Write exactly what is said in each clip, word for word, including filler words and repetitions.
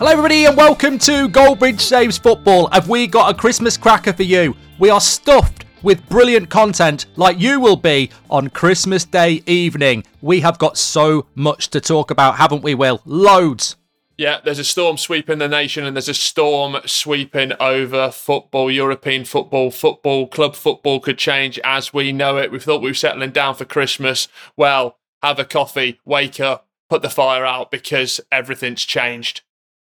Hello everybody and welcome to Goldbridge Saves Football. Have we got a Christmas cracker for you? We are stuffed with brilliant content like you will be on Christmas Day evening. We have got so much to talk about, haven't we, Will? Loads. Yeah, there's a storm sweeping the nation and there's a storm sweeping over football, European football, football, club football could change as we know it. We thought we were settling down for Christmas. Well, have a coffee, wake up, put the fire out because everything's changed.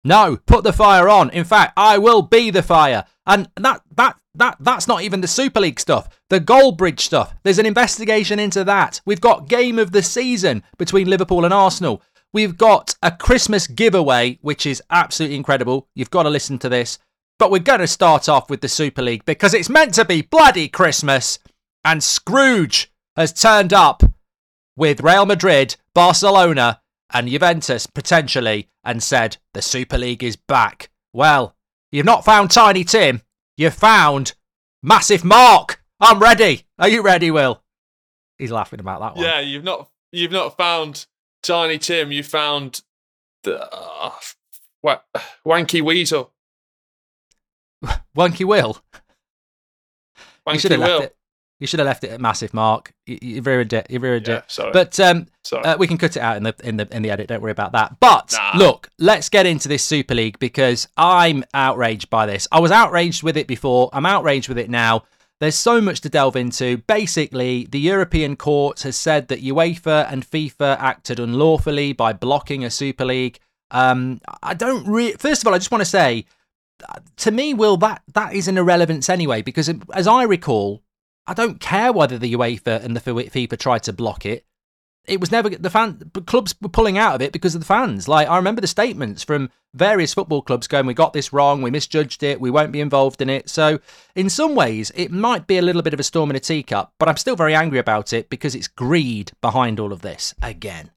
No, put the fire on. In fact, I will be the fire. And that that that that's not even the Super League stuff. The Goldbridge stuff. There's an investigation into that. We've got game of the season between Liverpool and Arsenal. We've got a Christmas giveaway, which is absolutely incredible. You've got to listen to this. But we're going to start off with the Super League because it's meant to be bloody Christmas. And Scrooge has turned up with Real Madrid, Barcelona and Juventus potentially and said, the Super League is back. Well, you've not found Tiny Tim. You've found Massive Mark. I'm ready. Are you ready, Will? He's laughing about that one. Yeah, you've not, you've not found... Tiny Tim, you found the uh, what, Wanky Weasel. Wanky Will? Wanky you should have Will. Left it. You should have left it at Massive Mark. You, you ruined it. You ruined yeah, it. Sorry. But um, sorry. Uh, we can cut it out in the in the in the edit. Don't worry about that. But nah. Look, let's get into this Super League because I'm outraged by this. I was outraged with it before. I'm outraged with it now. There's so much to delve into. Basically, the European court has said that UEFA and FIFA acted unlawfully by blocking a Super League. Um, I don't really... First of all, I just want to say, to me, Will, that, that is an irrelevance anyway, because as I recall, I don't care whether the UEFA and the FIFA tried to block it. It was never... The fan, clubs were pulling out of it because of the fans. Like, I remember the statements from various football clubs going, we got this wrong, we misjudged it, we won't be involved in it. So, in some ways, it might be a little bit of a storm in a teacup, but I'm still very angry about it because it's greed behind all of this again.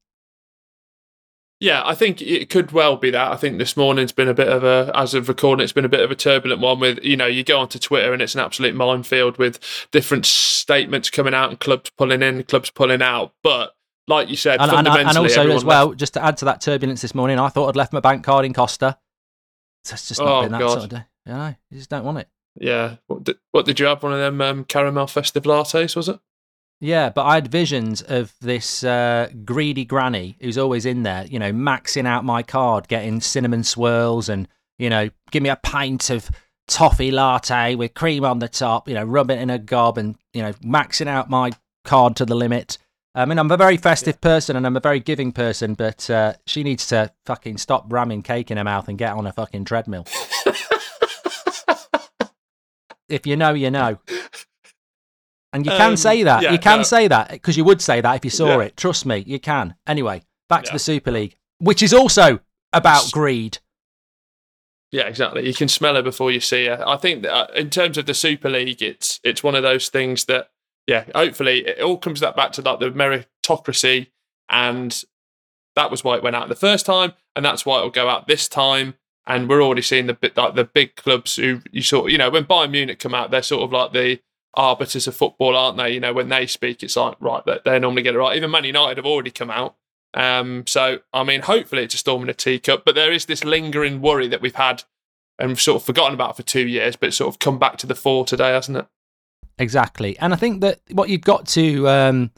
Yeah, I think it could well be that. I think this morning's been a bit of a, as of recording, it's been a bit of a turbulent one with, you know, you go onto Twitter and it's an absolute minefield with different statements coming out and clubs pulling in, clubs pulling out, but like you said, and, fundamentally, and also as well, left. Just to add to that turbulence this morning, I thought I'd left my bank card in Costa. So it's just not oh, been that God. sort of day. You know, you just don't want it. Yeah. What did, what did you have? One of them um, caramel festive lattes, was it? Yeah, but I had visions of this uh, greedy granny who's always in there, you know, maxing out my card, getting cinnamon swirls and, you know, give me a pint of toffee latte with cream on the top, you know, rub it in a gob and, you know, maxing out my card to the limit. I mean, I'm a very festive person and I'm a very giving person, but uh, she needs to fucking stop ramming cake in her mouth and get on a fucking treadmill. If you know, you know. And you can um, say that. Yeah, you can no. say that because you would say that if you saw yeah. it. Trust me, you can. Anyway, back yeah. to the Super League, which is also about S- greed. Yeah, exactly. You can smell her before you see her. I think that uh, in terms of the Super League, it's it's one of those things that yeah, hopefully it all comes back to like the meritocracy, and that was why it went out the first time, and that's why it'll go out this time. And we're already seeing the bit like the big clubs who you sort of, you know, when Bayern Munich come out, they're sort of like the arbiters of football, aren't they? You know, when they speak, it's like right that they normally get it right. Even Man United have already come out. Um, so I mean, hopefully it's a storm in a teacup, but there is this lingering worry that we've had and we've sort of forgotten about for two years, but it's sort of come back to the fore today, hasn't it? Exactly, and I think that what you've got to um,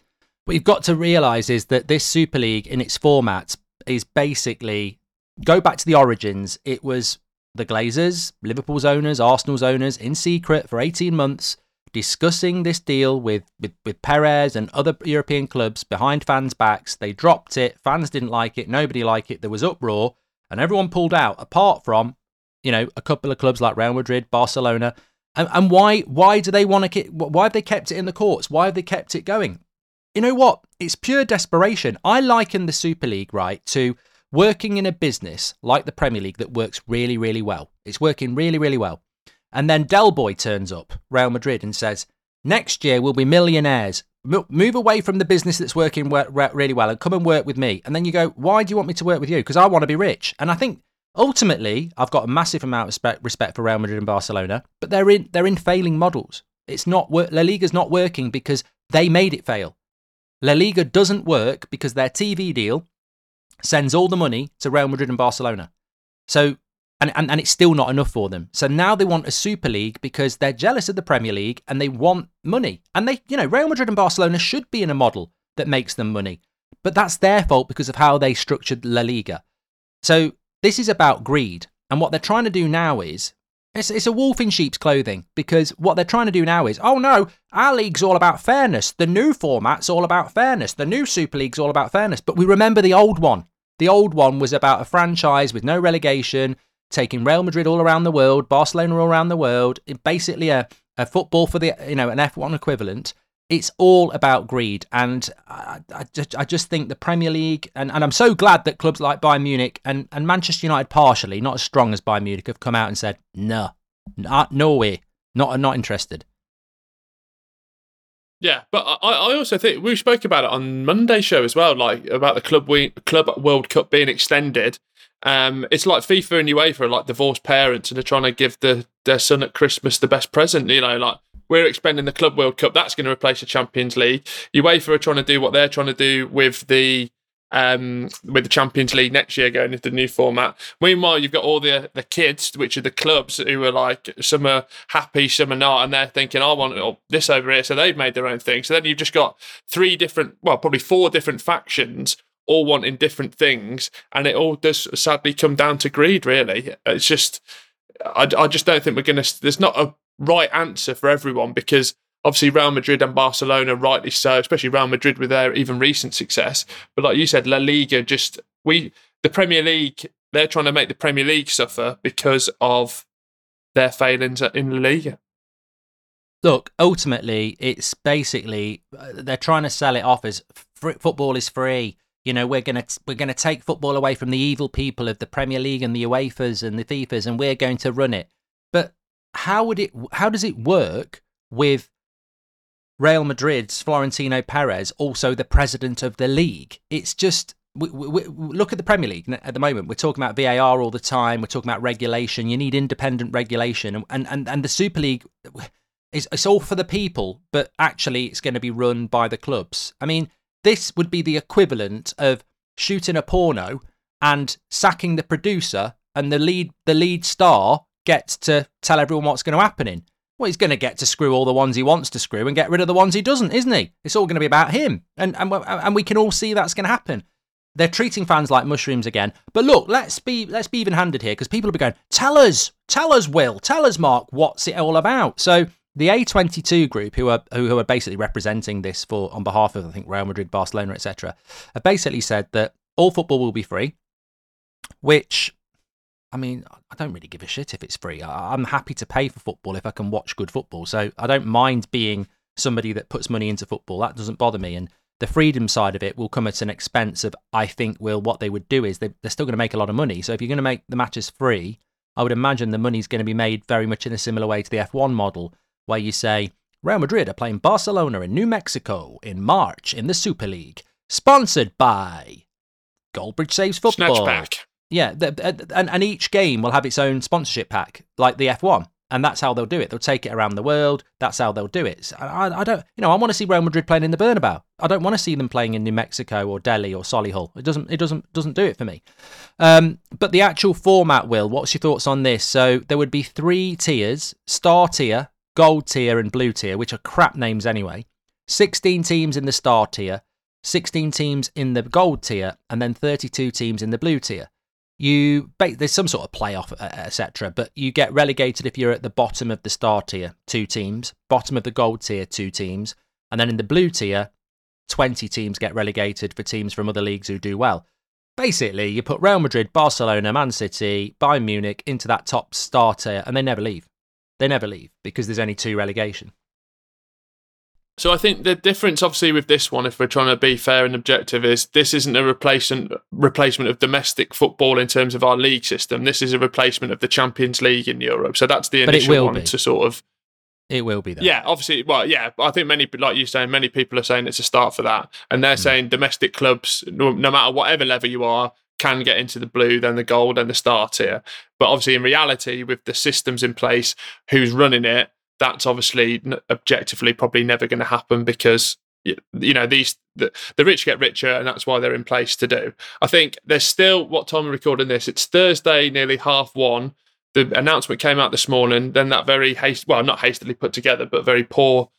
what you've got to realise is that this Super League, in its format, is basically go back to the origins. It was the Glazers, Liverpool's owners, Arsenal's owners, in secret for eighteen months, discussing this deal with with, with Perez and other European clubs behind fans' backs. They dropped it. Fans didn't like it. Nobody liked it. There was uproar, and everyone pulled out, apart from you know a couple of clubs like Real Madrid, Barcelona. And, and why why do they want to keep, why have they kept it in the courts? Why have they kept it going? You know what? It's pure desperation. I liken the Super League, right, to working in a business like the Premier League that works really, really well. It's working really, really well. And then Del Boy turns up, Real Madrid, and says, next year we'll be millionaires. M- move away from the business that's working re- re- really well and come and work with me. And then you go, why do you want me to work with you? Because I want to be rich. And I think... ultimately, I've got a massive amount of respect, respect for Real Madrid and Barcelona, but they're in they're in failing models. It's not work, La Liga's not working because they made it fail. La Liga doesn't work because their T V deal sends all the money to Real Madrid and Barcelona. So and, and, and it's still not enough for them. So now they want a Super League because they're jealous of the Premier League and they want money. And they, you know, Real Madrid and Barcelona should be in a model that makes them money. But that's their fault because of how they structured La Liga. So this is about greed. And what they're trying to do now is, it's, it's a wolf in sheep's clothing, because what they're trying to do now is, oh no, our league's all about fairness. The new format's all about fairness. The new Super League's all about fairness. But we remember the old one. The old one was about a franchise with no relegation, taking Real Madrid all around the world, Barcelona all around the world, basically a, a football for the, you know, an F one equivalent. It's all about greed. And I, I, just, I just think the Premier League, and, and I'm so glad that clubs like Bayern Munich and, and Manchester United partially, not as strong as Bayern Munich, have come out and said, no, not, no way, not, not interested. Yeah, but I, I also think we spoke about it on Monday's show as well, like about the Club, we, Club World Cup being extended. Um, it's like FIFA and UEFA are like divorced parents and they're trying to give the, their son at Christmas the best present, you know, like, we're expanding the Club World Cup. That's going to replace the Champions League. UEFA are trying to do what they're trying to do with the um, with the Champions League next year, going into the new format. Meanwhile, you've got all the the kids, which are the clubs, who are like, some are happy, some are not, and they're thinking, I want this over here. So they've made their own thing. So then you've just got three different, well, probably four different factions all wanting different things, and it all does sadly come down to greed, really. It's just, I, I just don't think we're going to, there's not a right answer for everyone, because obviously Real Madrid and Barcelona, rightly so, especially Real Madrid with their even recent success. But like you said, La Liga, just we the Premier League, they're trying to make the Premier League suffer because of their failings in La Liga. Look, ultimately, it's basically they're trying to sell it off as free, football is free. You know, we're gonna we're gonna take football away from the evil people of the Premier League and the UEFA's and the FIFA's, and we're going to run it. But How would it? How does it work with Real Madrid's Florentino Perez, also the president of the league? It's just we, we, we look at the Premier League at the moment. We're talking about V A R all the time. We're talking about regulation. You need independent regulation, and and and the Super League is it's all for the people, but actually it's going to be run by the clubs. I mean, this would be the equivalent of shooting a porno and sacking the producer, and the lead the lead star gets to tell everyone what's going to happen in. Well, he's going to get to screw all the ones he wants to screw and get rid of the ones he doesn't, isn't he? It's all going to be about him. And and, and we can all see that's going to happen. They're treating fans like mushrooms again. But look, let's be let's be even-handed here, because people will be going, tell us, tell us, Will, tell us, Mark, what's it all about? So the A twenty-two group, who are who are basically representing this for on behalf of, I think, Real Madrid, Barcelona, et cetera, have basically said that all football will be free, which, I mean, I don't really give a shit if it's free. I'm happy to pay for football if I can watch good football. So I don't mind being somebody that puts money into football. That doesn't bother me. And the freedom side of it will come at an expense of, I think, Will, what they would do is they, they're still going to make a lot of money. So if you're going to make the matches free, I would imagine the money's going to be made very much in a similar way to the F one model, where you say, Real Madrid are playing Barcelona in New Mexico in March in the Super League, sponsored by Goldbridge Saves Football. Snatchback. Yeah, and and each game will have its own sponsorship pack, like the F one, and that's how they'll do it. They'll take it around the world. That's how they'll do it. So I, I don't, you know, I want to see Real Madrid playing in the Bernabeu. I don't want to see them playing in New Mexico or Delhi or Solihull. It doesn't, it doesn't, doesn't do it for me. Um, but the actual format, Will, what's your thoughts on this? So there would be three tiers: star tier, gold tier, and blue tier, which are crap names anyway. Sixteen teams in the star tier, sixteen teams in the gold tier, and then thirty-two teams in the blue tier. You there's some sort of playoff, et cetera, but you get relegated if you're at the bottom of the star tier, two teams, bottom of the gold tier, two teams, and then in the blue tier, twenty teams get relegated for teams from other leagues who do well. Basically, you put Real Madrid, Barcelona, Man City, Bayern Munich into that top star tier, and they never leave. They never leave because there's only two relegation. So I think the difference, obviously, with this one, if we're trying to be fair and objective, is this isn't a replacement replacement of domestic football in terms of our league system. This is a replacement of the Champions League in Europe. So that's the initial one be. to sort of... It will be, though. Yeah, obviously, well, yeah, I think many, like you're saying, many people are saying it's a start for that. And they're mm. saying domestic clubs, no, no matter whatever level you are, can get into the blue, then the gold, and the star tier. But obviously, in reality, with the systems in place, who's running it, that's obviously objectively probably never going to happen, because you know, these the, the rich get richer, and that's why they're in place to do. I think there's still, what time we're recording this, it's Thursday, nearly half one. The announcement came out this morning, then that very, haste, well, not hastily put together, but very poor,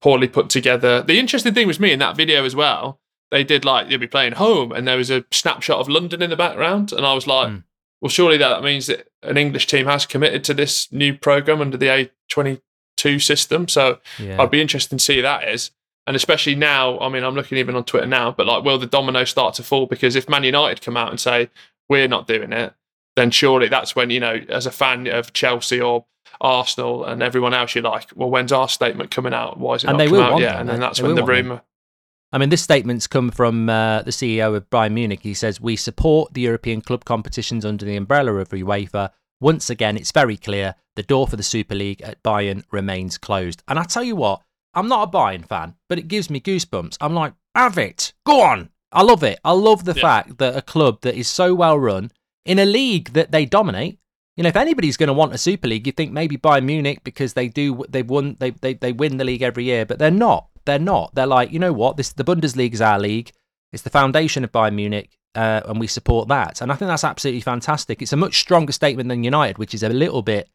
poorly put together. The interesting thing was me in that video as well, they did like, you'll be playing home, and there was a snapshot of London in the background, and I was like, mm. well, surely that means that an English team has committed to this new programme under the A twenty-two system, so yeah. I'd be interested to see who that is. And especially now, I mean, I'm looking even on Twitter now, but like, will the domino start to fall? Because if Man United come out and say, we're not doing it, then surely that's when, you know, as a fan of Chelsea or Arsenal and everyone else, you're like, well, when's our statement coming out? Why is it and not coming out yet? Them, and then that's when the rumour... I mean, this statement's come from uh, the C E O of Bayern Munich. He says, we support the European club competitions under the umbrella of UEFA. Once again, it's very clear the door for the Super League at Bayern remains closed. And I tell you what, I'm not a Bayern fan, but it gives me goosebumps. I'm like, have it. Go on. I love it. I love the yeah. fact that a club that is so well run in a league that they dominate. You know, if anybody's going to want a Super League, you think maybe Bayern Munich, because they do, they've won, they they they win the league every year, but they're not. They're not. They're like, you know what? This the Bundesliga is our league. It's the foundation of Bayern Munich, uh, and we support that. And I think that's absolutely fantastic. It's a much stronger statement than United, which is a little bit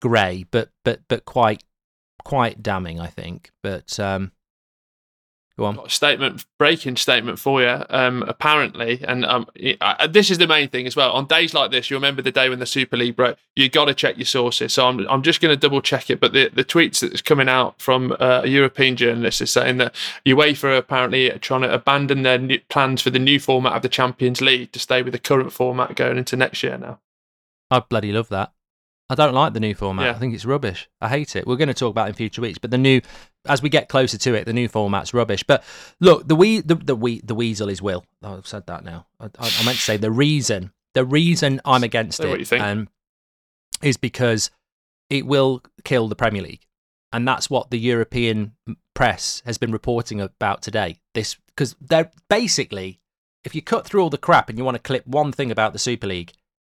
grey, but but but quite quite damning, I think. But um, go on. I've got a statement, breaking statement for you. Um, apparently, and um, I, this is the main thing as well. On days like this, you remember the day when the Super League broke. You got to check your sources. So I'm I'm just going to double check it. But the, the tweets that's coming out from uh, a European journalist is saying that UEFA are apparently trying to abandon their new plans for the new format of the Champions League to stay with the current format going into next year. Now, I bloody love that. I don't like the new format. Yeah. I think it's rubbish. I hate it. We're going to talk about it in future weeks, but the new, as we get closer to it, the new format's rubbish. But look, the we the the, we, the weasel is Will. Oh, I've said that now. I, I meant to say the reason. The reason I'm against it what you think. Um, is because it will kill the Premier League, and that's what the European press has been reporting about today. This because they're basically, if you cut through all the crap and you want to clip one thing about the Super League,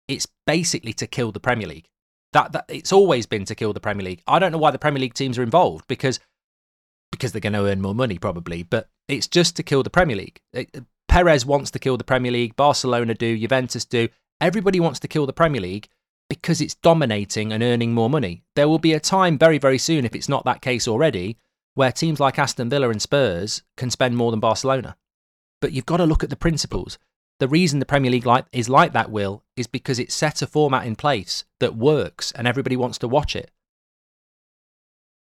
it's basically to kill the Premier League. That, that it's always been to kill the Premier League. I don't know why the Premier League teams are involved because because they're going to earn more money probably, but it's just to kill the Premier League. It, Perez wants to kill the Premier League. Barcelona do. Juventus do. Everybody wants to kill the Premier League because it's dominating and earning more money. There will be a time very, very soon, if it's not that case already, where teams like Aston Villa and Spurs can spend more than Barcelona. But you've got to look at the principles. The reason the Premier League like, is like that, Will, is because it's set a format in place that works and everybody wants to watch it.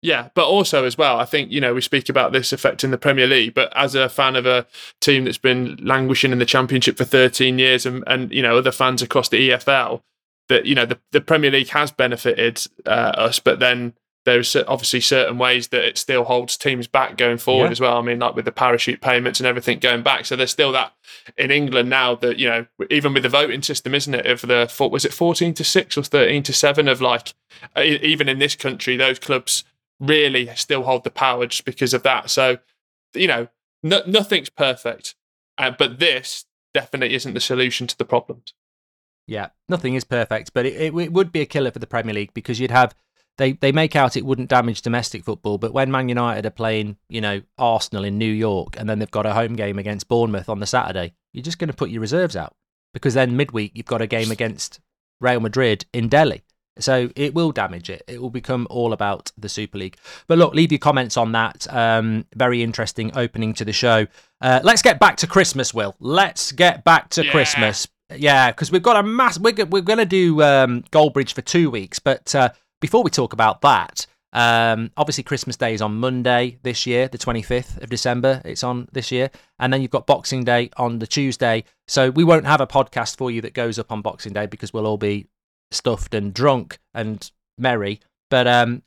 Yeah, but also as well, I think, you know, we speak about this affecting the Premier League, but as a fan of a team that's been languishing in the Championship for thirteen years and, and you know, other fans across the E F L, that, you know, the, the Premier League has benefited uh, us, but then there's obviously certain ways that it still holds teams back going forward yeah. as well. I mean, like with the parachute payments and everything going back. So there's still that in England now that, you know, even with the voting system, isn't it? Of the, was it fourteen to six or thirteen to seven of like, even in this country, those clubs really still hold the power just because of that. So, you know, no, nothing's perfect, uh, but this definitely isn't the solution to the problems. Yeah, nothing is perfect, but it, it, it would be a killer for the Premier League because you'd have, They they make out it wouldn't damage domestic football, but when Man United are playing, you know, Arsenal in New York and then they've got a home game against Bournemouth on the Saturday, you're just going to put your reserves out because then midweek you've got a game against Real Madrid in Delhi. So it will damage it. It will become all about the Super League. But look, leave your comments on that. Um, very interesting opening to the show. Uh, let's get back to Christmas, Will. Let's get back to yeah. Christmas. Yeah, because we've got a mass... We're, we're going to do um, Goldbridge for two weeks, but... Uh, Before we talk about that, um, obviously Christmas Day is on Monday this year, the twenty-fifth of December. It's on this year. And then you've got Boxing Day on the Tuesday. So we won't have a podcast for you that goes up on Boxing Day because we'll all be stuffed and drunk and merry. But um,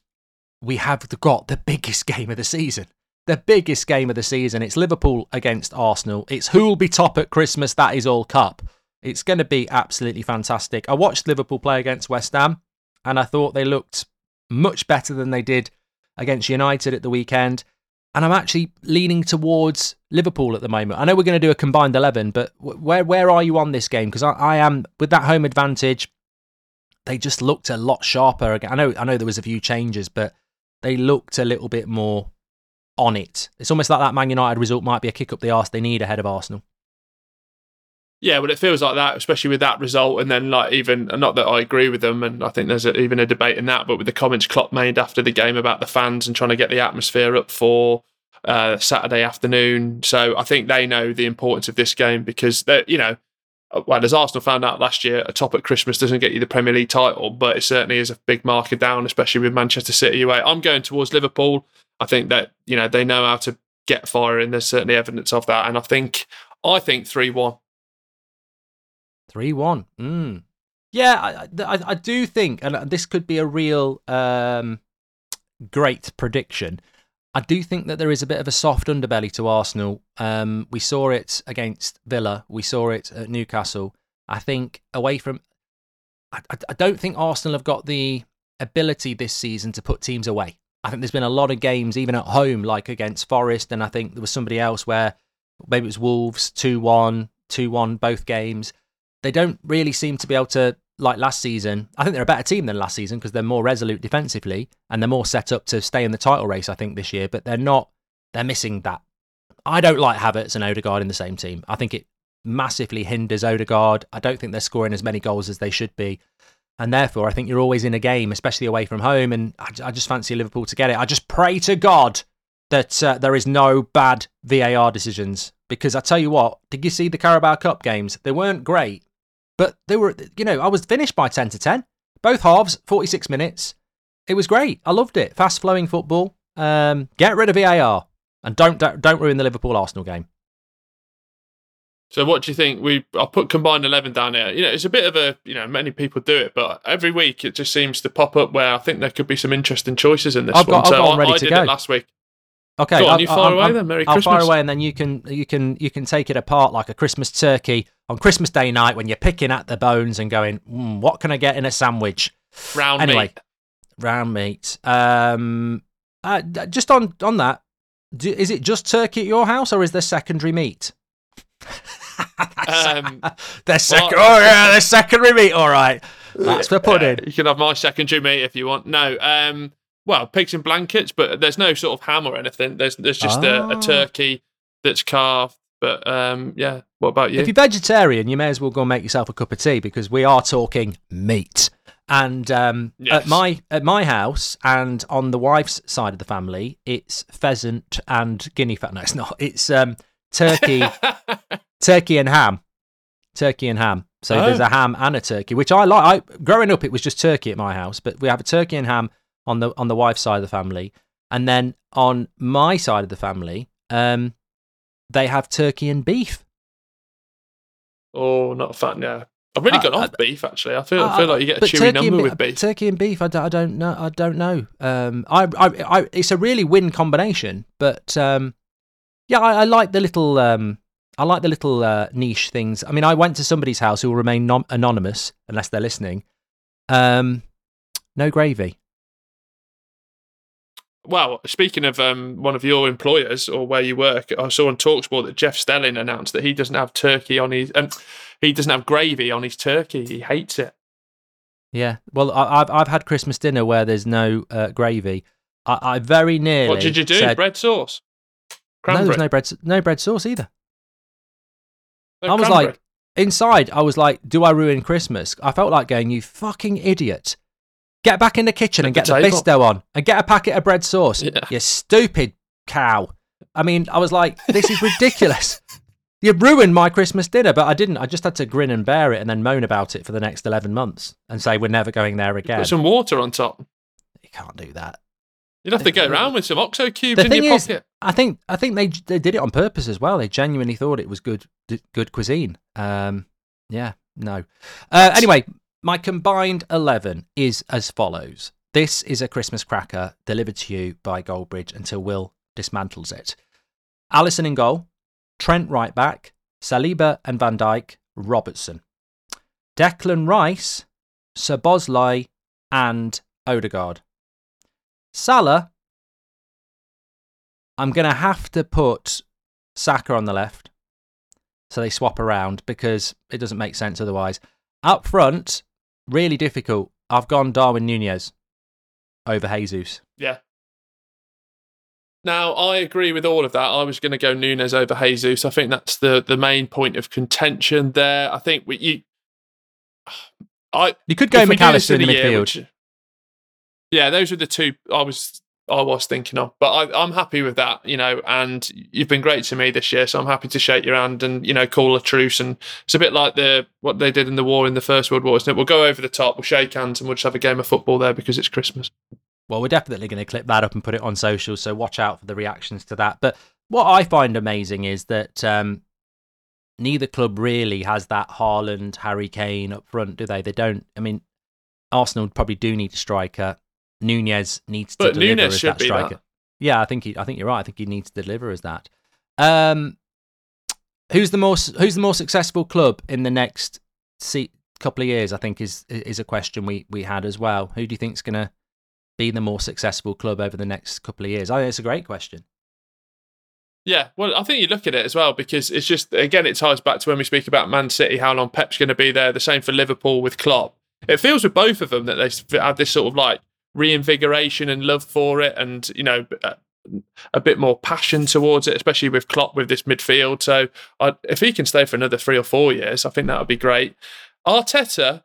we have got the biggest game of the season. The biggest game of the season. It's Liverpool against Arsenal. It's who'll be top at Christmas. That is all cup. It's going to be absolutely fantastic. I watched Liverpool play against West Ham. And I thought they looked much better than they did against United at the weekend. And I'm actually leaning towards Liverpool at the moment. I know we're going to do a combined eleven, but where where are you on this game? Because I, I am, with that home advantage, they just looked a lot sharper. I know I know there was a few changes, but they looked a little bit more on it. It's almost like that Man United result might be a kick up the arse they need ahead of Arsenal. Yeah, well, it feels like that, especially with that result. And then, like, even, not that I agree with them, and I think there's a, even a debate in that, but with the comments Klopp made after the game about the fans and trying to get the atmosphere up for uh, Saturday afternoon. So I think they know the importance of this game because, you know, well, as Arsenal found out last year, a top at Christmas doesn't get you the Premier League title, but it certainly is a big marker down, especially with Manchester City away. I'm going towards Liverpool. I think that, you know, they know how to get firing. There's certainly evidence of that. And I think, I think three one. three one. Mm. Yeah, I, I, I do think, and this could be a real um, great prediction, I do think that there is a bit of a soft underbelly to Arsenal. Um, we saw it against Villa. We saw it at Newcastle. I think away from... I, I don't think Arsenal have got the ability this season to put teams away. I think there's been a lot of games, even at home, like against Forest, and I think there was somebody else where maybe it was Wolves, two one, two one both games. They don't really seem to be able to, like last season, I think they're a better team than last season because they're more resolute defensively and they're more set up to stay in the title race, I think, this year, but they're not, they're missing that. I don't like Havertz and Odegaard in the same team. I think it massively hinders Odegaard. I don't think they're scoring as many goals as they should be. And therefore, I think you're always in a game, especially away from home, and I, I just fancy Liverpool to get it. I just pray to God that uh, there is no bad V A R decisions because I tell you what, did you see the Carabao Cup games? They weren't great. But they were, you know, I was finished by ten to ten. Both halves, forty-six minutes. It was great. I loved it. Fast flowing football. Um, get rid of V A R and don't don't ruin the Liverpool Arsenal game. So what do you think? We I put combined eleven down here. You know, it's a bit of a, you know, many people do it, but every week it just seems to pop up where I think there could be some interesting choices in this I've one. Got, so I've got I, ready I to did go. It last week. Okay, Go on, I'll, you fire I'll, away I'll, then. Merry I'll Christmas. I'll fire away, and then you can you can you can take it apart like a Christmas turkey on Christmas Day night when you're picking at the bones and going, mm, "What can I get in a sandwich?" Round anyway, meat. Round meat. Um, uh, just on on that, do, is it just turkey at your house, or is there secondary meat? um, there's sec- well, oh yeah, there's secondary meat. All right, that's for pudding. Uh, you can have my secondary meat if you want. No. Um, Well, pigs in blankets, but there's no sort of ham or anything. There's there's just oh. a, a turkey that's carved. But um, yeah, what about you? If you're vegetarian, you may as well go and make yourself a cup of tea because we are talking meat. And um, yes. at my at my house and on the wife's side of the family, it's pheasant and guinea fowl. No, it's not. It's um, turkey, turkey and ham, turkey and ham. So oh. there's a ham and a turkey, which I like. I, growing up, it was just turkey at my house, but we have a turkey and ham. On the on the wife's side of the family, and then on my side of the family, um, they have turkey and beef. Oh, not a fan, yeah. I've really uh, gone off uh, beef actually. I feel uh, I feel like you get a chewy number and, with beef. Turkey and beef, I don't, I don't know. I don't know. Um, I, I, I, it's a really win combination, but um, yeah, I, I like the little, um, I like the little uh, niche things. I mean, I went to somebody's house who will remain non- anonymous unless they're listening. Um, no gravy. Well, speaking of um, one of your employers or where you work, I saw on TalkSport that Jeff Stelling announced that he doesn't have turkey on his, um, he doesn't have gravy on his turkey. He hates it. Yeah, well, I, I've I've had Christmas dinner where there's no uh, gravy. I, I very nearly. What did you do? Said, bread sauce. Cranberry. No, there's no bread, no bread sauce either. No, I was cranberry. Like, inside, I was like, do I ruin Christmas? I felt like going, you fucking idiot. Get back in the kitchen and get the Bisto on and get a packet of bread sauce. Yeah. You stupid cow. I mean, I was like, this is ridiculous. You ruined my Christmas dinner, but I didn't. I just had to grin and bear it and then moan about it for the next eleven months and say, we're never going there again. Put some water on top. You can't do that. You'd have to go around with some Oxo cubes in your pocket. I think I think they they did it on purpose as well. They genuinely thought it was good good cuisine. Um, yeah, no. Uh, anyway... My combined eleven is as follows. This is a Christmas cracker delivered to you by Goldbridge until Will dismantles it. Alisson in goal, Trent right back, Saliba and Van Dijk, Robertson. Declan Rice, Szoboszlai and Odegaard. Salah, I'm going to have to put Saka on the left so they swap around because it doesn't make sense otherwise. Up front... Really difficult. I've gone Darwin Núñez over Jesus. Yeah. Now, I agree with all of that. I was going to go Nunes over Jesus. I think that's the, the main point of contention there. I think we... You, I, you could go McAllister in the midfield. Year, which, yeah, those were the two I was... I was thinking of, but I, I'm happy with that, you know, and you've been great to me this year, so I'm happy to shake your hand and, you know, call a truce. And it's a bit like the what they did in the war in the First World War, isn't it? We'll go over the top, we'll shake hands, and we'll just have a game of football there because it's Christmas. Well, we're definitely going to clip that up and put it on social, so watch out for the reactions to that. But what I find amazing is that um, neither club really has that Haaland, Harry Kane up front, do they? They don't. I mean, Arsenal probably do need a striker. Nunez needs to but deliver Nunez as that striker. That. Yeah, I think he, I think you're right. I think he needs to deliver as that. Um, who's the most Who's the more successful club in the next se- couple of years? I think is is a question we, we had as well. Who do you think's going to be the more successful club over the next couple of years? I think it's a great question. Yeah, well, I think you look at it as well because it's just again it ties back to when we speak about Man City, how long Pep's going to be there. The same for Liverpool with Klopp. It feels with both of them that they have this sort of like. Reinvigoration and love for it and, you know, a bit more passion towards it, especially with Klopp with this midfield. So I, if he can stay for another three or four years, I think that would be great. Arteta,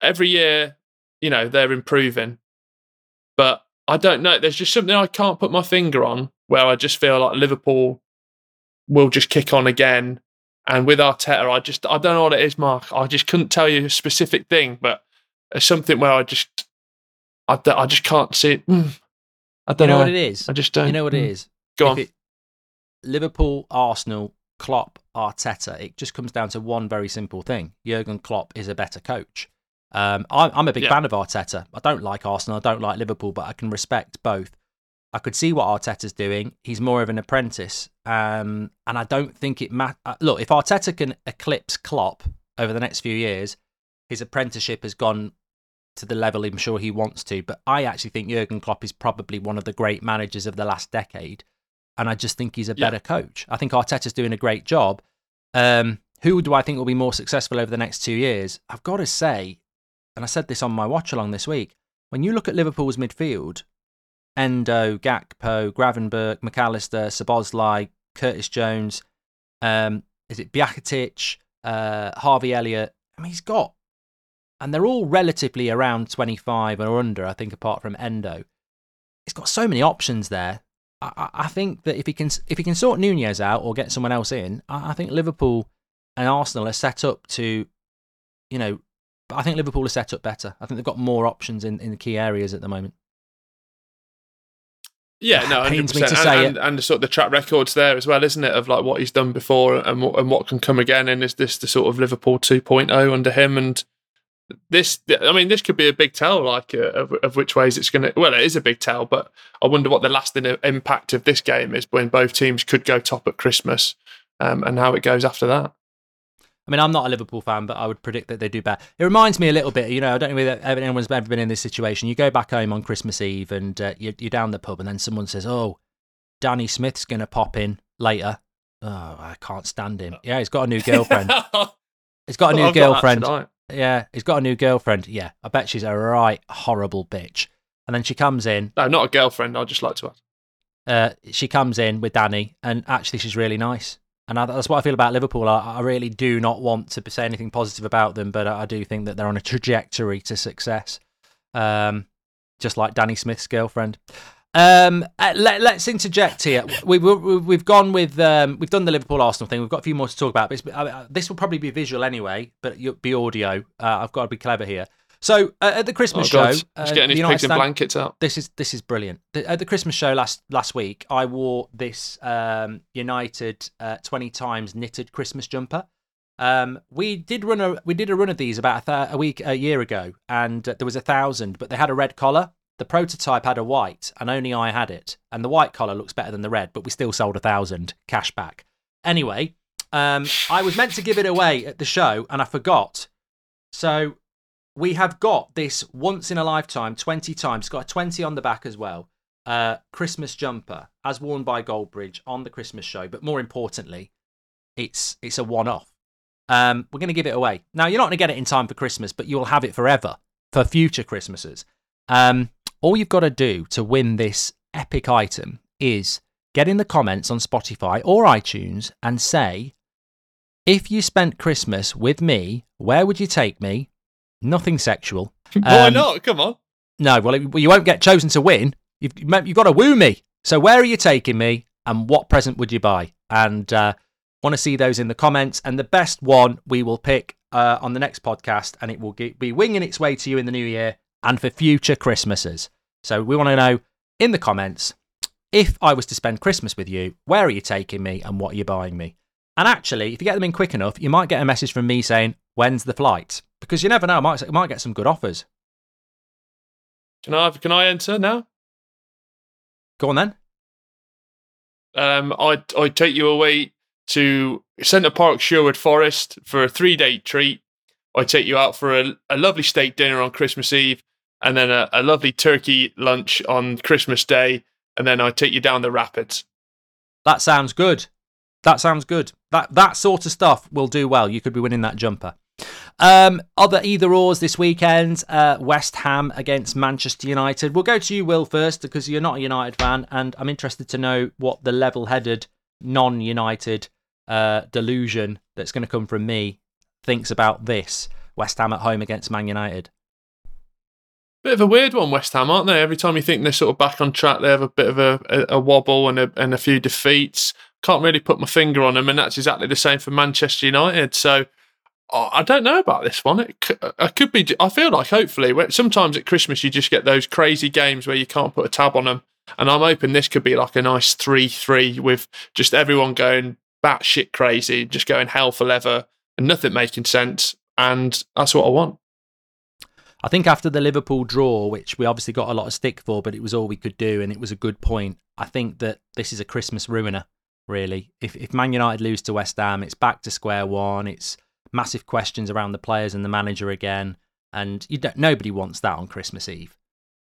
every year, you know, they're improving. But I don't know. There's just something I can't put my finger on where I just feel like Liverpool will just kick on again. And with Arteta, I just, I don't know what it is, Mark. I just couldn't tell you a specific thing, but it's something where I just... I, d- I just can't see it. Mm. I don't you know, know what it is. I just don't. You know what it is. Go if on. It, Liverpool, Arsenal, Klopp, Arteta. It just comes down to one very simple thing. Jurgen Klopp is a better coach. Um, I'm, I'm a big yeah. fan of Arteta. I don't like Arsenal. I don't like Liverpool, but I can respect both. I could see what Arteta's doing. He's more of an apprentice, um, and I don't think it matters. Look, if Arteta can eclipse Klopp over the next few years, his apprenticeship has gone. To the level I'm sure he wants to, but I actually think Jurgen Klopp is probably one of the great managers of the last decade, and I just think he's a yeah. better coach. I think Arteta's doing a great job. Um, who do I think will be more successful over the next two years? I've got to say, and I said this on my watch along this week, when you look at Liverpool's midfield, Endo, Gakpo, Gravenberch, McAllister, Szoboszlai, Curtis Jones, um, is it Bjakitic, uh, Harvey Elliott? I mean, he's got. And they're all relatively around twenty-five or under, I think, apart from Endo. He's got so many options there. I, I think that if he can if he can sort Nunez out or get someone else in, I, I think Liverpool and Arsenal are set up to, you know, I think Liverpool are set up better. I think they've got more options in, in the key areas at the moment. Yeah, no, one hundred percent. Pains me to say and, and, and the sort of the track record's there as well, isn't it, of like what he's done before and what, and what can come again. And is this the sort of Liverpool two point oh under him? And This, I mean, this could be a big tell, like uh, of, of which ways it's going to. Well, it is a big tell, but I wonder what the lasting impact of this game is when both teams could go top at Christmas, um, and how it goes after that. I mean, I'm not a Liverpool fan, but I would predict that they do better. It reminds me a little bit, you know, I don't know whether anyone's ever been in this situation. You go back home on Christmas Eve and uh, you're, you're down the pub, and then someone says, "Oh, Danny Smith's going to pop in later." Oh, I can't stand him. Yeah, he's got a new girlfriend. He's got a new I've girlfriend. Yeah, he's got a new girlfriend. Yeah, I bet she's a right horrible bitch. And then she comes in. No, not a girlfriend. I'd just like to ask. Uh, she comes in with Danny, and actually she's really nice. And I, that's what I feel about Liverpool. I, I really do not want to say anything positive about them, but I, I do think that they're on a trajectory to success, um, just like Danny Smith's girlfriend. Um, let, let's interject here. We, we, we've gone with um, we've done the Liverpool Arsenal thing. We've got a few more to talk about. But it's, uh, this will probably be visual anyway, but it'll be audio. Uh, I've got to be clever here. So uh, at the Christmas oh, show, just uh, getting his pigs and blankets out. This is this is brilliant. The, at the Christmas show last last week, I wore this um, United uh, twenty times knitted Christmas jumper. Um, we did run a we did a run of these about a, th- a week a year ago, and uh, there was a thousand, but they had a red collar. The prototype had a white, and only I had it. And the white collar looks better than the red, but we still sold a thousand cash back. Anyway, um, I was meant to give it away at the show, and I forgot. So we have got this once-in-a-lifetime, twenty times. It's got a twenty on the back as well. Uh, Christmas jumper, as worn by Goldbridge on the Christmas show. But more importantly, it's it's a one-off. Um, we're going to give it away. Now, you're not going to get it in time for Christmas, but you'll have it forever for future Christmases. Um, All you've got to do to win this epic item is get in the comments on Spotify or iTunes and say, if you spent Christmas with me, where would you take me? Nothing sexual. Um, Why not? Come on. No, well, it, you won't get chosen to win. You've, you've got to woo me. So where are you taking me and what present would you buy? And uh, want to see those in the comments. And the best one we will pick uh, on the next podcast, and it will get, be winging its way to you in the new year and for future Christmases. So we want to know in the comments, if I was to spend Christmas with you, where are you taking me and what are you buying me? And actually, if you get them in quick enough, you might get a message from me saying, when's the flight? Because you never know, I might, I might get some good offers. Can I can I enter now? Go on then. Um, I'd, I'd take you away to Centre Park, Sherwood Forest for a three-day treat. I'd take you out for a, a lovely steak dinner on Christmas Eve and then a, a lovely turkey lunch on Christmas Day, and then I'd take you down the rapids. That sounds good. That sounds good. That that sort of stuff will do well. You could be winning that jumper. Um, other either-ors this weekend, uh, West Ham against Manchester United. We'll go to you, Will, first, because you're not a United fan, and I'm interested to know what the level-headed, non-United uh, delusion that's going to come from me thinks about this. West Ham at home against Man United. Bit of a weird one, West Ham, aren't they? Every time you think they're sort of back on track, they have a bit of a, a, a wobble and a, and a few defeats. Can't really put my finger on them, and that's exactly the same for Manchester United. So, I don't know about this one. It could, it could be. I feel like hopefully sometimes at Christmas you just get those crazy games where you can't put a tab on them, and I'm hoping this could be like a nice three three with just everyone going batshit crazy, just going hell for leather and nothing making sense, and that's what I want. I think after the Liverpool draw, which we obviously got a lot of stick for, but it was all we could do and it was a good point, I think that this is a Christmas ruiner, really. If, if Man United lose to West Ham, it's back to square one. It's massive questions around the players and the manager again, and you don't, nobody wants that on Christmas Eve.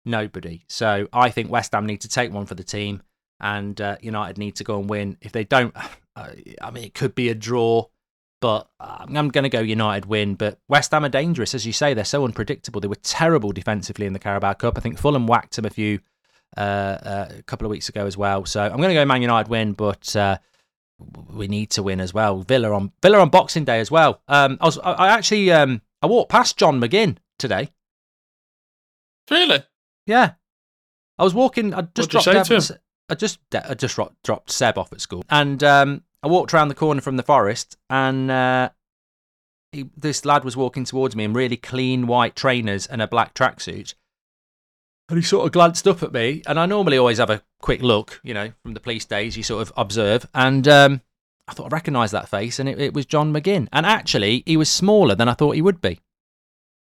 Nobody. So I think West Ham need to take one for the team, and uh, United need to go and win. If they don't, uh, I mean, it could be a draw, but I'm going to go United win. But West Ham are dangerous, as you say. They're so unpredictable. They were terrible defensively in the Carabao Cup. I think Fulham whacked them a few uh, uh, a couple of weeks ago as well. So I'm going to go Man United win, but. Uh, We need to win as well. Villa on Villa on Boxing Day as well. Um, I, was, I actually um, I walked past John McGinn today. Really? Yeah. I was walking. I just dropped. Ev- I just I just dropped Seb off at school, and um, I walked around the corner from the forest, and uh, he, this lad was walking towards me in really clean white trainers and a black tracksuit. And he sort of glanced up at me, and I normally always have a quick look, you know, from the police days, you sort of observe. And um, I thought I recognised that face, and it, it was John McGinn. And actually, he was smaller than I thought he would be,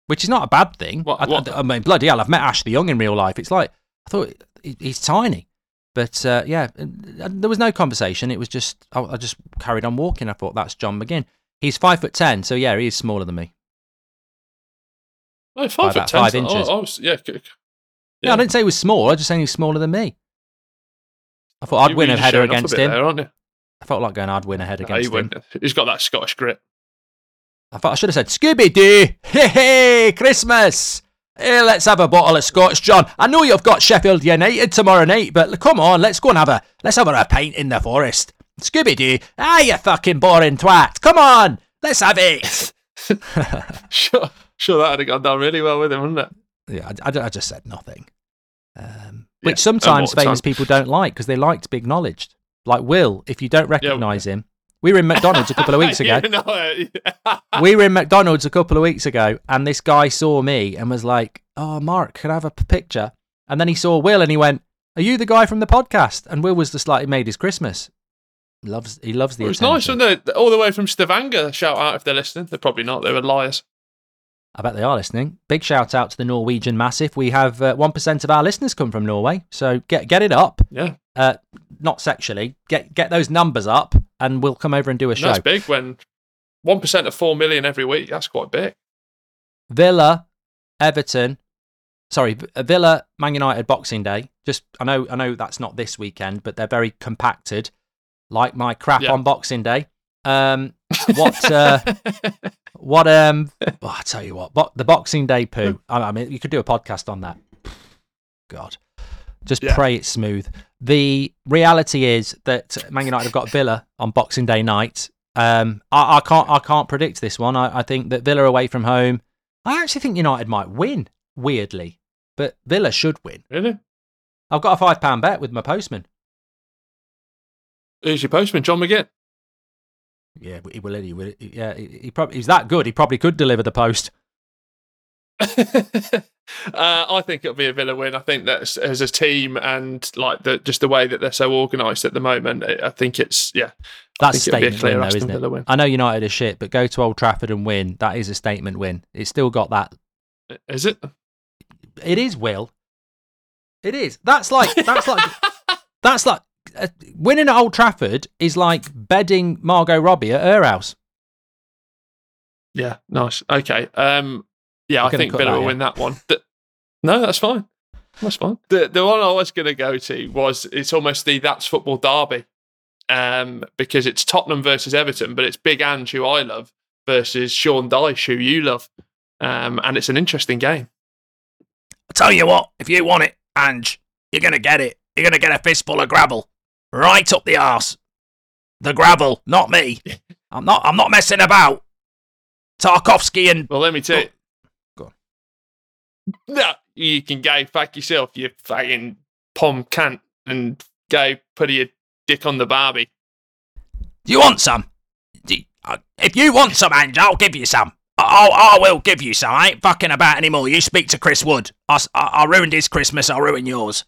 which is not a bad thing. What, what? I, I mean, bloody hell, I've met Ashley Young in real life. It's like, I thought he, he's tiny. But uh, yeah, there was no conversation. It was just, I, I just carried on walking. I thought, that's John McGinn. He's five foot ten, so yeah, he is smaller than me. No, five foot ten. Five inches. I, I was, yeah, Yeah. No, I didn't say he was small. I was just saying he was smaller than me. I thought I'd you win a header against a him. There, aren't you? I felt like going, I'd win a header no, against he him. He's got that Scottish grit. I thought I should have said, Scooby-Doo, hey, hey, Christmas. Hey, let's have a bottle of Scotch, John. I know you've got Sheffield United tomorrow night, but come on, let's go and have a, let's have a pint in the forest. Scooby-Doo, ah, you fucking boring twat. Come on, let's have it. sure, sure, that would have gone down really well with him, wouldn't it? Yeah, I, I, I just said nothing. Um, which yeah, sometimes famous time. people don't like because they like to be acknowledged. Like Will, if you don't recognise yeah, him. We were in McDonald's a couple of weeks ago. we were in McDonald's a couple of weeks ago and this guy saw me and was like, oh, Mark, can I have a picture? And then he saw Will and he went, are you the guy from the podcast? And Will was just like, he made his Christmas. He loves, he loves the well, it was nice, wasn't it? All the way from Stavanger, shout out if they're listening. They're probably not. They were liars. I bet they are listening. Big shout out to the Norwegian Massif. We have uh, one percent of our listeners come from Norway, so get get it up. Yeah. Uh, not sexually. Get get those numbers up, and we'll come over and do a show. That's big when one percent of four million every week. That's quite big. Villa, Everton, sorry, Villa, Man United, Boxing Day. Just I know I know that's not this weekend, but they're very compacted, like my crap yeah. on Boxing Day. Um, what? Uh, What um, oh, I tell you what, bo- the Boxing Day poo. I mean, you could do a podcast on that. God, Just yeah. pray it's smooth. The reality is that Man United have got Villa on Boxing Day night. Um, I, I can't I can't predict this one. I, I think that Villa away from home. I actually think United might win, weirdly. But Villa should win. Really? I've got a five pound bet with my postman. Who's your postman? John McGinn? Yeah, he will. He will. Yeah, he, he probably he's that good. He probably could deliver the post. uh, I think it'll be a Villa win. I think that as a team and like the, just the way that they're so organised at the moment, I think it's yeah. That's a statement win, though, isn't it? Win. I know United are shit, but go to Old Trafford and win. That is a statement win. It's still got that. Is it? It is, Will. It is. That's like that's like that's like. Uh, winning at Old Trafford is like bedding Margot Robbie at her house. Yeah, nice. Okay. Um, yeah, I think Villa will yeah. win that one. The, no, that's fine. That's fine. The the one I was going to go to was it's almost the That's Football derby um, because it's Tottenham versus Everton, but it's Big Ange, who I love, versus Sean Dyche, who you love. Um, and it's an interesting game. I tell you what, if you want it, Ange, you're going to get it. You're going to get a fistful of gravel. Right up the arse. The gravel, not me. I'm not I'm not messing about. Tarkovsky and... Well, let me tell you. Go on. No, you can go fuck yourself, you fucking pom cunt, and go put your dick on the Barbie. Do you want some? If you want some, Ange, I'll give you some. I, I will give you some. I ain't fucking about anymore. You speak to Chris Wood. I, I, I ruined his Christmas. I'll ruin yours.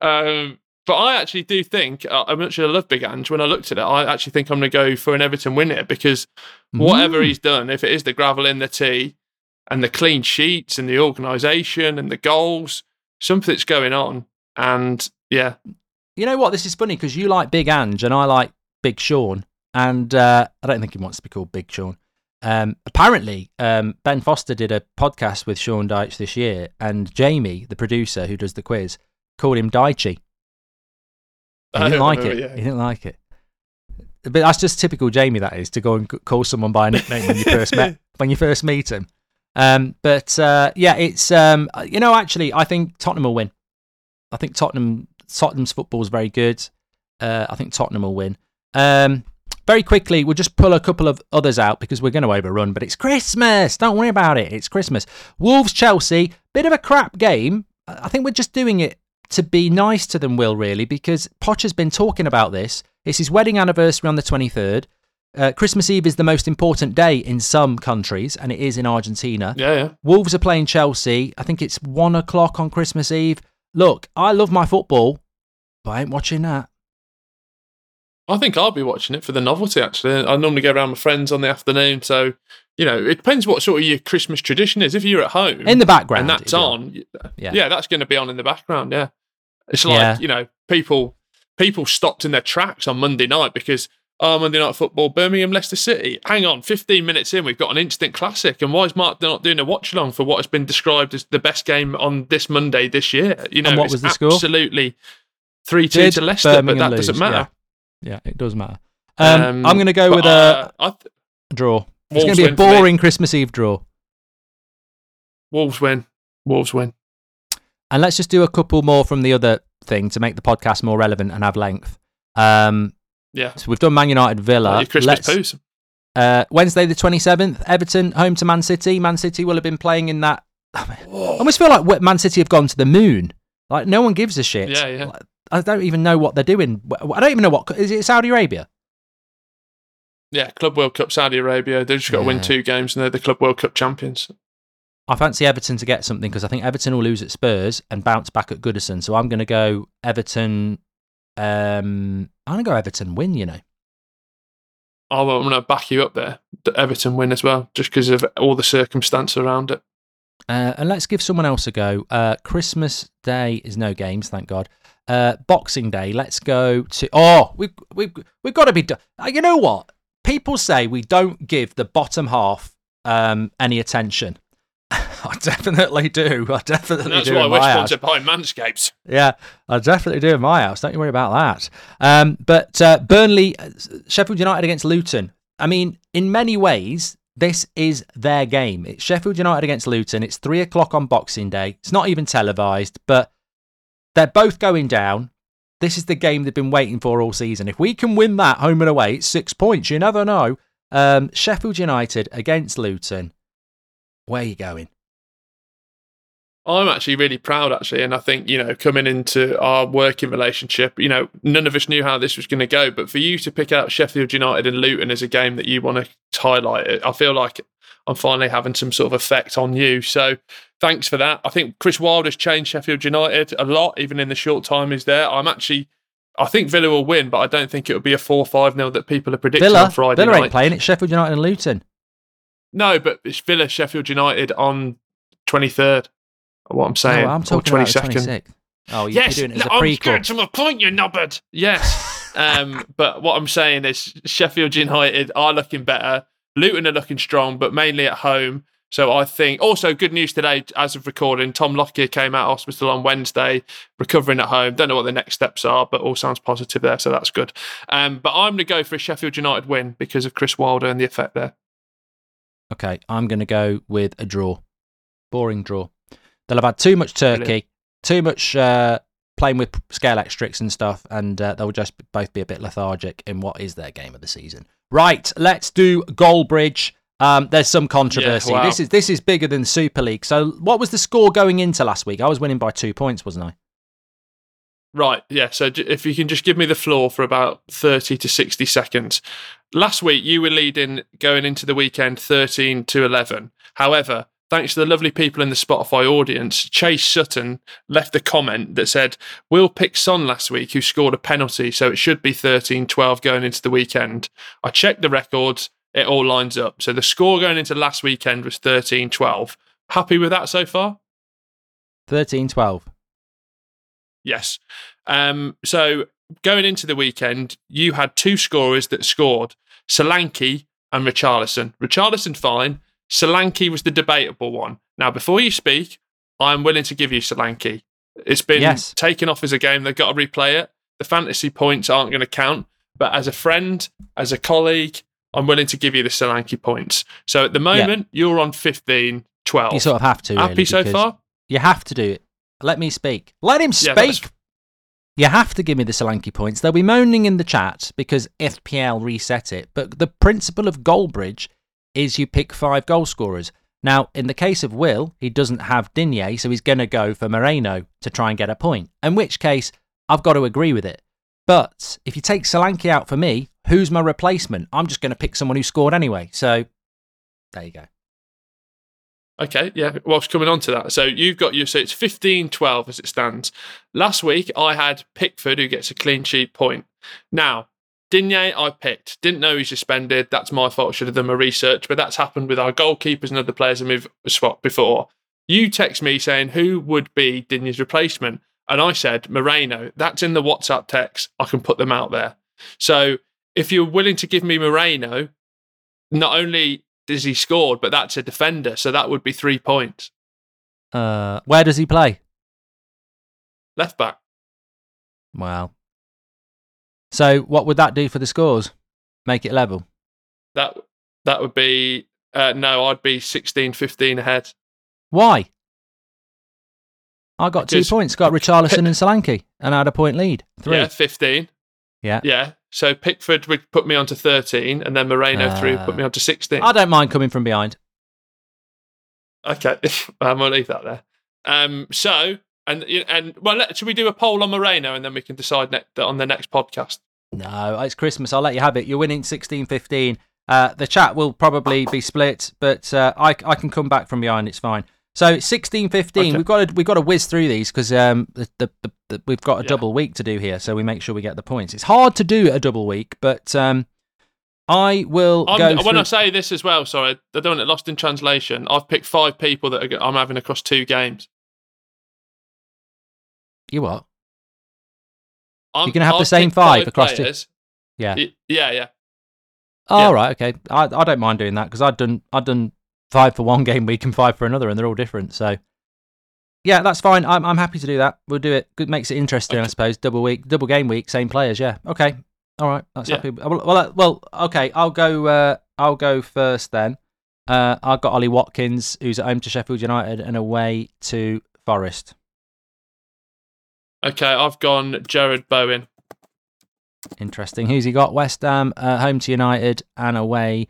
Um, but I actually do think I much I love Big Ange. When I looked at it, I actually think I'm going to go for an Everton win here because whatever mm. he's done, if it is the gravel in the tee and the clean sheets and the organisation and the goals, something's going on. And yeah, you know what? This is funny because you like Big Ange and I like Big Sean, and uh, I don't think he wants to be called Big Sean. Um, apparently, um, Ben Foster did a podcast with Sean Dyche this year, and Jamie, the producer who does the quiz, called him Daichi. He didn't like remember, it. Yeah. He didn't like it. But that's just typical Jamie, that is, to go and call someone by a nickname when you first met when you first meet him. Um, but uh, yeah, it's um, you know actually, I think Tottenham will win. I think Tottenham Tottenham's football is very good. Uh, I think Tottenham will win. Um, very quickly, we'll just pull a couple of others out because we're going to overrun. But it's Christmas. Don't worry about it. It's Christmas. Wolves Chelsea, bit of a crap game. I think we're just doing it to be nice to them, Will, really, because Poch has been talking about this. It's his wedding anniversary on the twenty-third. Uh, Christmas Eve is the most important day in some countries, and it is in Argentina. Yeah, yeah. Wolves are playing Chelsea. I think it's one o'clock on Christmas Eve. Look, I love my football, but I ain't watching that. I think I'll be watching it for the novelty, actually. I normally go around with friends on the afternoon, so, you know, it depends what sort of your Christmas tradition is. If you're at home... In the background. And that's on. Yeah, yeah that's going to be on in the background, yeah. It's like, yeah. you know, people people stopped in their tracks on Monday night because, oh, Monday night football, Birmingham, Leicester City. Hang on, fifteen minutes in, we've got an instant classic. And why is Mark not doing a watch-along for what has been described as the best game on this Monday this year? You know, and what was the score? Absolutely three two to Leicester, Birmingham but that lose? Doesn't matter. Yeah. yeah, it does matter. Um, um, I'm going to go with uh, a th- draw. It's going to be a boring Christmas Eve draw. Wolves win. Wolves win. And let's just do a couple more from the other thing to make the podcast more relevant and have length. Um, yeah. So we've done Man United Villa. Well, your Christmas poos. Uh, Wednesday the twenty-seventh, Everton, home to Man City. Man City will have been playing in that. I almost feel like Man City have gone to the moon. Like, no one gives a shit. Yeah, yeah. I don't even know what they're doing. I don't even know what... Is it Saudi Arabia? Yeah, Club World Cup, Saudi Arabia. They've just got yeah. to win two games and they're the Club World Cup champions. I fancy Everton to get something because I think Everton will lose at Spurs and bounce back at Goodison. So I'm going to go Everton. Um, I'm going to go Everton win, you know. Oh, well, I'm going to back you up there. The Everton win as well, just because of all the circumstance around it. Uh, and let's give someone else a go. Uh, Christmas Day is no games, thank God. Uh, Boxing Day, let's go to... Oh, we've, we've, we've got to be... Do- you know what? People say we don't give the bottom half um, any attention. I definitely do. I definitely that's do. That's why I wish I was to buy Manscapes. Yeah, I definitely do in my house. Don't you worry about that. Um, but uh, Burnley, Sheffield United against Luton. I mean, in many ways, This is their game. It's Sheffield United against Luton. It's three o'clock on Boxing Day. It's not even televised, but they're both going down. This is the game they've been waiting for all season. If we can win that home and away, it's six points. You never know. Um, Sheffield United against Luton. Where are you going? I'm actually really proud, actually. And I think, you know, coming into our working relationship, you know, none of us knew how this was going to go. But for you to pick out Sheffield United and Luton as a game that you want to highlight, I feel like I'm finally having some sort of effect on you. So thanks for that. I think Chris Wilder's changed Sheffield United a lot, even in the short time he's there. I'm actually, I think Villa will win, but I don't think it'll be a four five nil that people are predicting Villa, on Friday Villa night. Villa ain't playing. It's Sheffield United and Luton. No, but it's Villa, Sheffield United on twenty-third. What I'm saying, no, I'm talking about the twenty-sixth. Oh, you, yes, you're doing it as a prequel. I'm getting to my point, you knobbered. Yes, um, but what I'm saying is Sheffield United are looking better. Luton are looking strong, but mainly at home. So I think also good news today, as of recording, Tom Lockyer came out of hospital on Wednesday, recovering at home. Don't know what the next steps are, but all sounds positive there, so that's good. Um, but I'm going to go for a Sheffield United win because of Chris Wilder and the effect there. Okay, I'm going to go with a draw. Boring draw. They'll have had too much turkey, Brilliant. too much uh, playing with scale extricts and stuff, and uh, they'll just both be a bit lethargic in what is their game of the season. Right, let's do Goldbridge. Um, there's some controversy. Yeah, wow. This is this is bigger than Super League. So what was the score going into last week? I was winning by two points, wasn't I? Right, yeah. So if you can just give me the floor for about thirty to sixty seconds. Last week, you were leading going into the weekend thirteen to eleven. However, thanks to the lovely people in the Spotify audience, Chase Sutton left a comment that said, "Will picked Son last week, who scored a penalty, so it should be thirteen twelve going into the weekend. I checked the records, it all lines up." So the score going into last weekend was thirteen twelve. Happy with that so far? thirteen twelve. Yes. Um, so going into the weekend, you had two scorers that scored, Solanke and Richarlison. Richarlison, fine. Solanke was the debatable one. Now, before you speak, I'm willing to give you Solanke. It's been yes. taken off as a game. They've got to replay it. The fantasy points aren't going to count. But as a friend, as a colleague, I'm willing to give you the Solanke points. So at the moment, yeah. you're on fifteen twelve. You sort of have to. Really, happy so far? You have to do it. Let me speak. Let him speak. Yeah, you have to give me the Solanke points. They'll be moaning in the chat because F P L reset it. But the principle of Goldbridge is you pick five goal scorers. Now, in the case of Will, he doesn't have Digne, so he's going to go for Moreno to try and get a point, in which case I've got to agree with it. But if you take Solanke out for me, who's my replacement? I'm just going to pick someone who scored anyway. So there you go. Okay, yeah, well, coming on to that. So you've got your, so it's fifteen twelve as it stands. Last week, I had Pickford, who gets a clean sheet point. Now, Digne, I picked. Didn't know he's suspended. That's my fault. Should have done my research. But that's happened with our goalkeepers and other players and we've swapped before. You text me saying, who would be Digne's replacement? And I said, Moreno. That's in the WhatsApp text. I can put them out there. So if you're willing to give me Moreno, not only does he score, but that's a defender. So that would be three points. Uh, where does he play? Left back. Wow. So what would that do for the scores? Make it level? That that would be... Uh, no, I'd be sixteen fifteen ahead. Why? I got because two points. Got Richarlison and Solanke and I had a point lead. Three. Yeah, fifteen. Yeah. Yeah. So Pickford would put me on to thirteen and then Moreno uh, through put me on to sixteen. I don't mind coming from behind. Okay. I'm going to leave that there. Um, so... And and well, let, should we do a poll on Moreno and then we can decide ne- on the next podcast? No, it's Christmas. I'll let you have it. You're winning sixteen fifteen. Uh, the chat will probably be split, but uh, I I can come back from behind. It's fine. So sixteen fifteen. Okay. We've got to we've got to whiz through these because um the, the, the, the, we've got a yeah. double week to do here, so we make sure we get the points. It's hard to do a double week, but um I will. I'm, go when through... I say this as well, sorry, I don't want it lost in translation. I've picked five people that are, I'm having across two games. You what? I'm, you can have I'll the same five, five across two. Yeah. Y- yeah, yeah. Oh, yeah. All right, okay. I, I don't mind doing that because I've done I've done five for one game week and five for another, and they're all different. So, yeah, that's fine. I'm I'm happy to do that. We'll do it. It makes it interesting, okay. I suppose. Double week, double game week, same players. Yeah. Okay. All right. That's yeah. happy. Well, well, well, okay. I'll go. Uh, I'll go first then. Uh, I've got Ollie Watkins, who's at home to Sheffield United and away to Forest. Okay, I've gone Jared Bowen. Interesting. Who's he got? West Ham, uh, home to United and away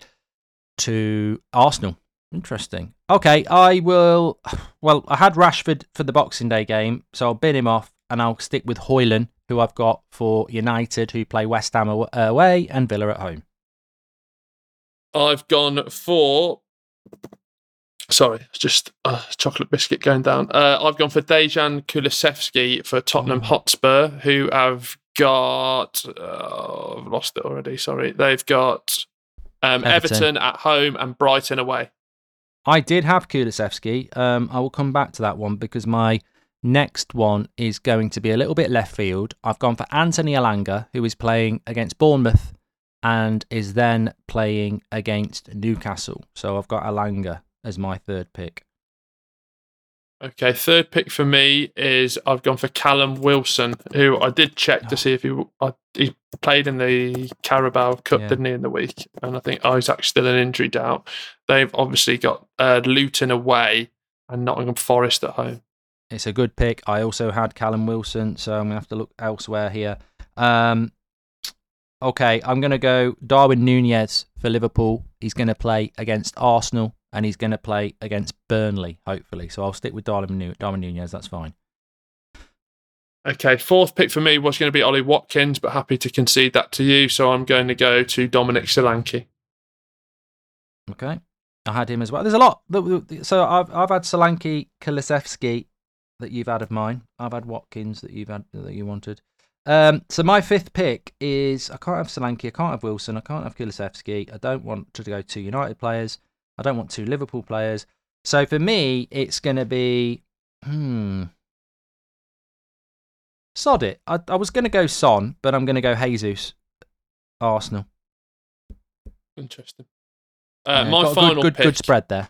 to Arsenal. Interesting. Okay, I will... Well, I had Rashford for the Boxing Day game, so I'll bin him off and I'll stick with Højlund, who I've got for United, who play West Ham away and Villa at home. I've gone for... Sorry, it's just a chocolate biscuit going down. Uh, I've gone for Dejan Kulusevski for Tottenham Hotspur, who have got... Uh, I've lost it already, sorry. They've got um, Everton. Everton at home and Brighton away. I did have Kulusevski. Um, I will come back to that one because my next one is going to be a little bit left field. I've gone for Anthony Elanga, who is playing against Bournemouth and is then playing against Newcastle. So I've got Elanga as my third pick. Okay, third pick for me is I've gone for Callum Wilson, who I did check oh. to see if he I, he played in the Carabao Cup, yeah. didn't he, in the week? And I think Isaac's still an injury doubt. They've obviously got uh, Luton away and Nottingham Forest at home. It's a good pick. I also had Callum Wilson, so I'm going to have to look elsewhere here. Um, okay, I'm going to go Darwin Núñez for Liverpool. He's going to play against Arsenal. And he's going to play against Burnley, hopefully. So I'll stick with Darwin Núñez. That's fine. Okay, fourth pick for me was going to be Ollie Watkins, but happy to concede that to you. So I'm going to go to Dominic Solanke. Okay, I had him as well. There's a lot. So I've I've had Solanke, Kulusevski that you've had of mine. I've had Watkins that you've had that you wanted. Um, so my fifth pick is I can't have Solanke, I can't have Wilson, I can't have Kulusevski. I don't want to go to United players. I don't want two Liverpool players. So for me, it's going to be... Hmm. Sod it. I, I was going to go Son, but I'm going to go Jesus. Arsenal. Interesting. Uh, yeah, my got final a good, good, pick. Good spread there.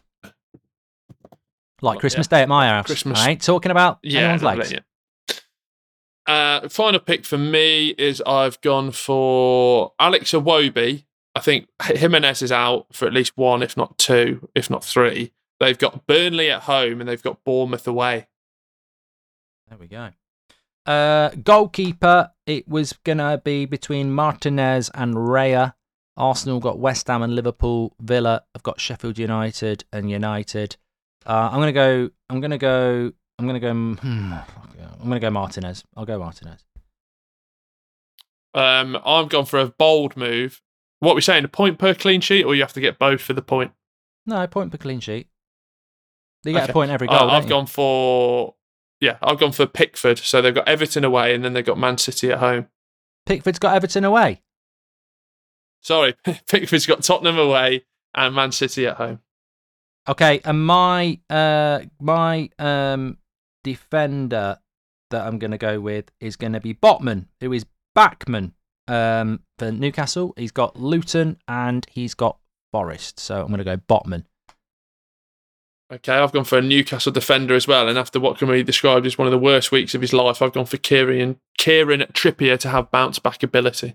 Like Christmas yeah. Day at my house. Christmas. I ain't talking about yeah, anyone's legs. Uh, final pick for me is I've gone for Alex Iwobi. I think Jimenez is out for at least one, if not two, if not three. They've got Burnley at home and they've got Bournemouth away. There we go. Uh, goalkeeper, it was going to be between Martinez and Rea. Arsenal got West Ham and Liverpool. Villa have got Sheffield United and United. Uh, I'm going to go, I'm going to go, I'm going to go, hmm, I'm going to go Martinez. I'll go Martinez. Um, I've gone for a bold move. What are we saying, a point per clean sheet, or you have to get both for the point? No, a point per clean sheet. They get okay. a point every goal. Uh, I've gone you? for yeah, I've gone for Pickford. So they've got Everton away, and then they've got Man City at home. Pickford's got Everton away. Sorry, Pickford's got Tottenham away and Man City at home. Okay, and my uh, my um, defender that I'm going to go with is going to be Botman, who is Backman. Um, for Newcastle, he's got Luton and he's got Forest. So I'm going to go Botman. Okay, I've gone for a Newcastle defender as well. And after what can be described as one of the worst weeks of his life, I've gone for Kieran, Kieran Trippier to have bounce-back ability.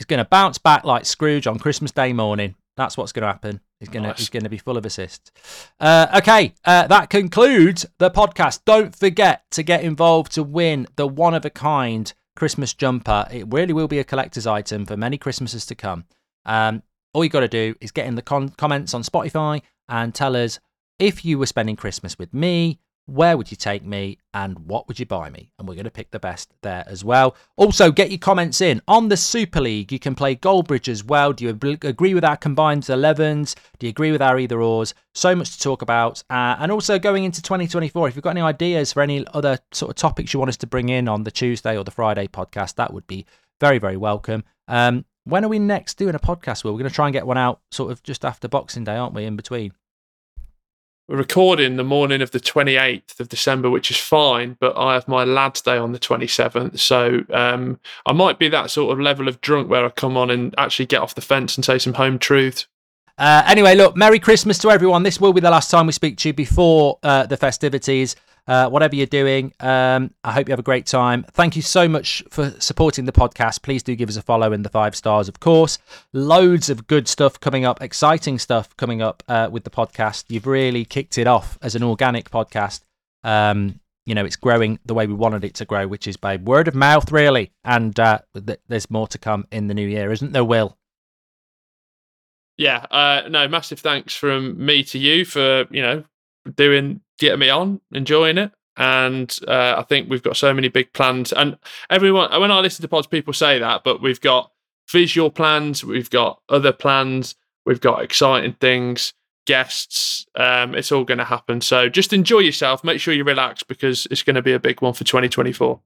He's going to bounce back like Scrooge on Christmas Day morning. That's what's going to happen. He's going nice. to he's going to be full of assists. Uh, okay, uh, that concludes the podcast. Don't forget to get involved to win the one-of-a-kind Christmas jumper. It really will be a collector's item for many Christmases to come. Um, all you got to do is get in the con- comments on Spotify and tell us, if you were spending Christmas with me, where would you take me and what would you buy me? And we're going to pick the best there as well. Also, get your comments in on the Super League. You can play Goldbridge as well. Do you ab- agree with our combined elevens? Do you agree with our either ors? So much to talk about. Uh, and also going into twenty twenty-four, if you've got any ideas for any other sort of topics you want us to bring in on the Tuesday or the Friday podcast, that would be very, very welcome. Um, when are we next doing a podcast? Well, we're going to try and get one out sort of just after Boxing Day, aren't we, in between? We're recording the morning of the twenty-eighth of December, which is fine, but I have my lad's day on the twenty-seventh. So um, I might be that sort of level of drunk where I come on and actually get off the fence and say some home truths. Uh, anyway, look, Merry Christmas to everyone. This will be the last time we speak to you before uh, the festivities. Uh, whatever you're doing, um, I hope you have a great time. Thank you so much for supporting the podcast. Please do give us a follow and the five stars, of course. Loads of good stuff coming up, exciting stuff coming up uh, with the podcast. You've really kicked it off as an organic podcast. Um, you know, it's growing the way we wanted it to grow, which is by word of mouth, really. And uh, th- there's more to come in the new year, isn't there, Will? Yeah, uh, no, massive thanks from me to you for, you know, doing, getting me on, enjoying it. And uh, I think we've got so many big plans. And everyone, when I listen to pods, people say that, but we've got visual plans, we've got other plans, we've got exciting things, guests. Um, it's all going to happen. So just enjoy yourself. Make sure you relax because it's going to be a big one for twenty twenty-four.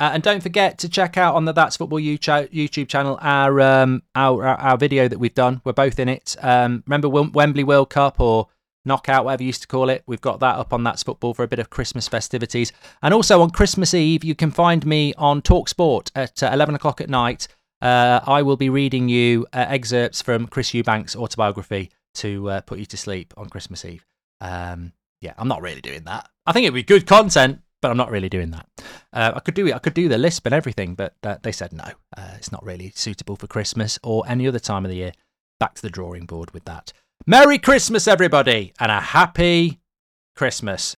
Uh, and don't forget to check out on the That's Football YouTube channel our um, our, our our video that we've done. We're both in it. Um, remember Wembley World Cup or Knockout, whatever you used to call it. We've got that up on That's Football for a bit of Christmas festivities. And also on Christmas Eve, you can find me on Talk Sport at uh, eleven o'clock at night. Uh, I will be reading you uh, excerpts from Chris Eubank's autobiography to uh, put you to sleep on Christmas Eve. Um, yeah, I'm not really doing that. I think it'd be good content, but I'm not really doing that. Uh, I could do it. I could do the Lisp and everything, but uh, they said no. Uh, it's not really suitable for Christmas or any other time of the year. Back to the drawing board with that. Merry Christmas, everybody, and a happy Christmas.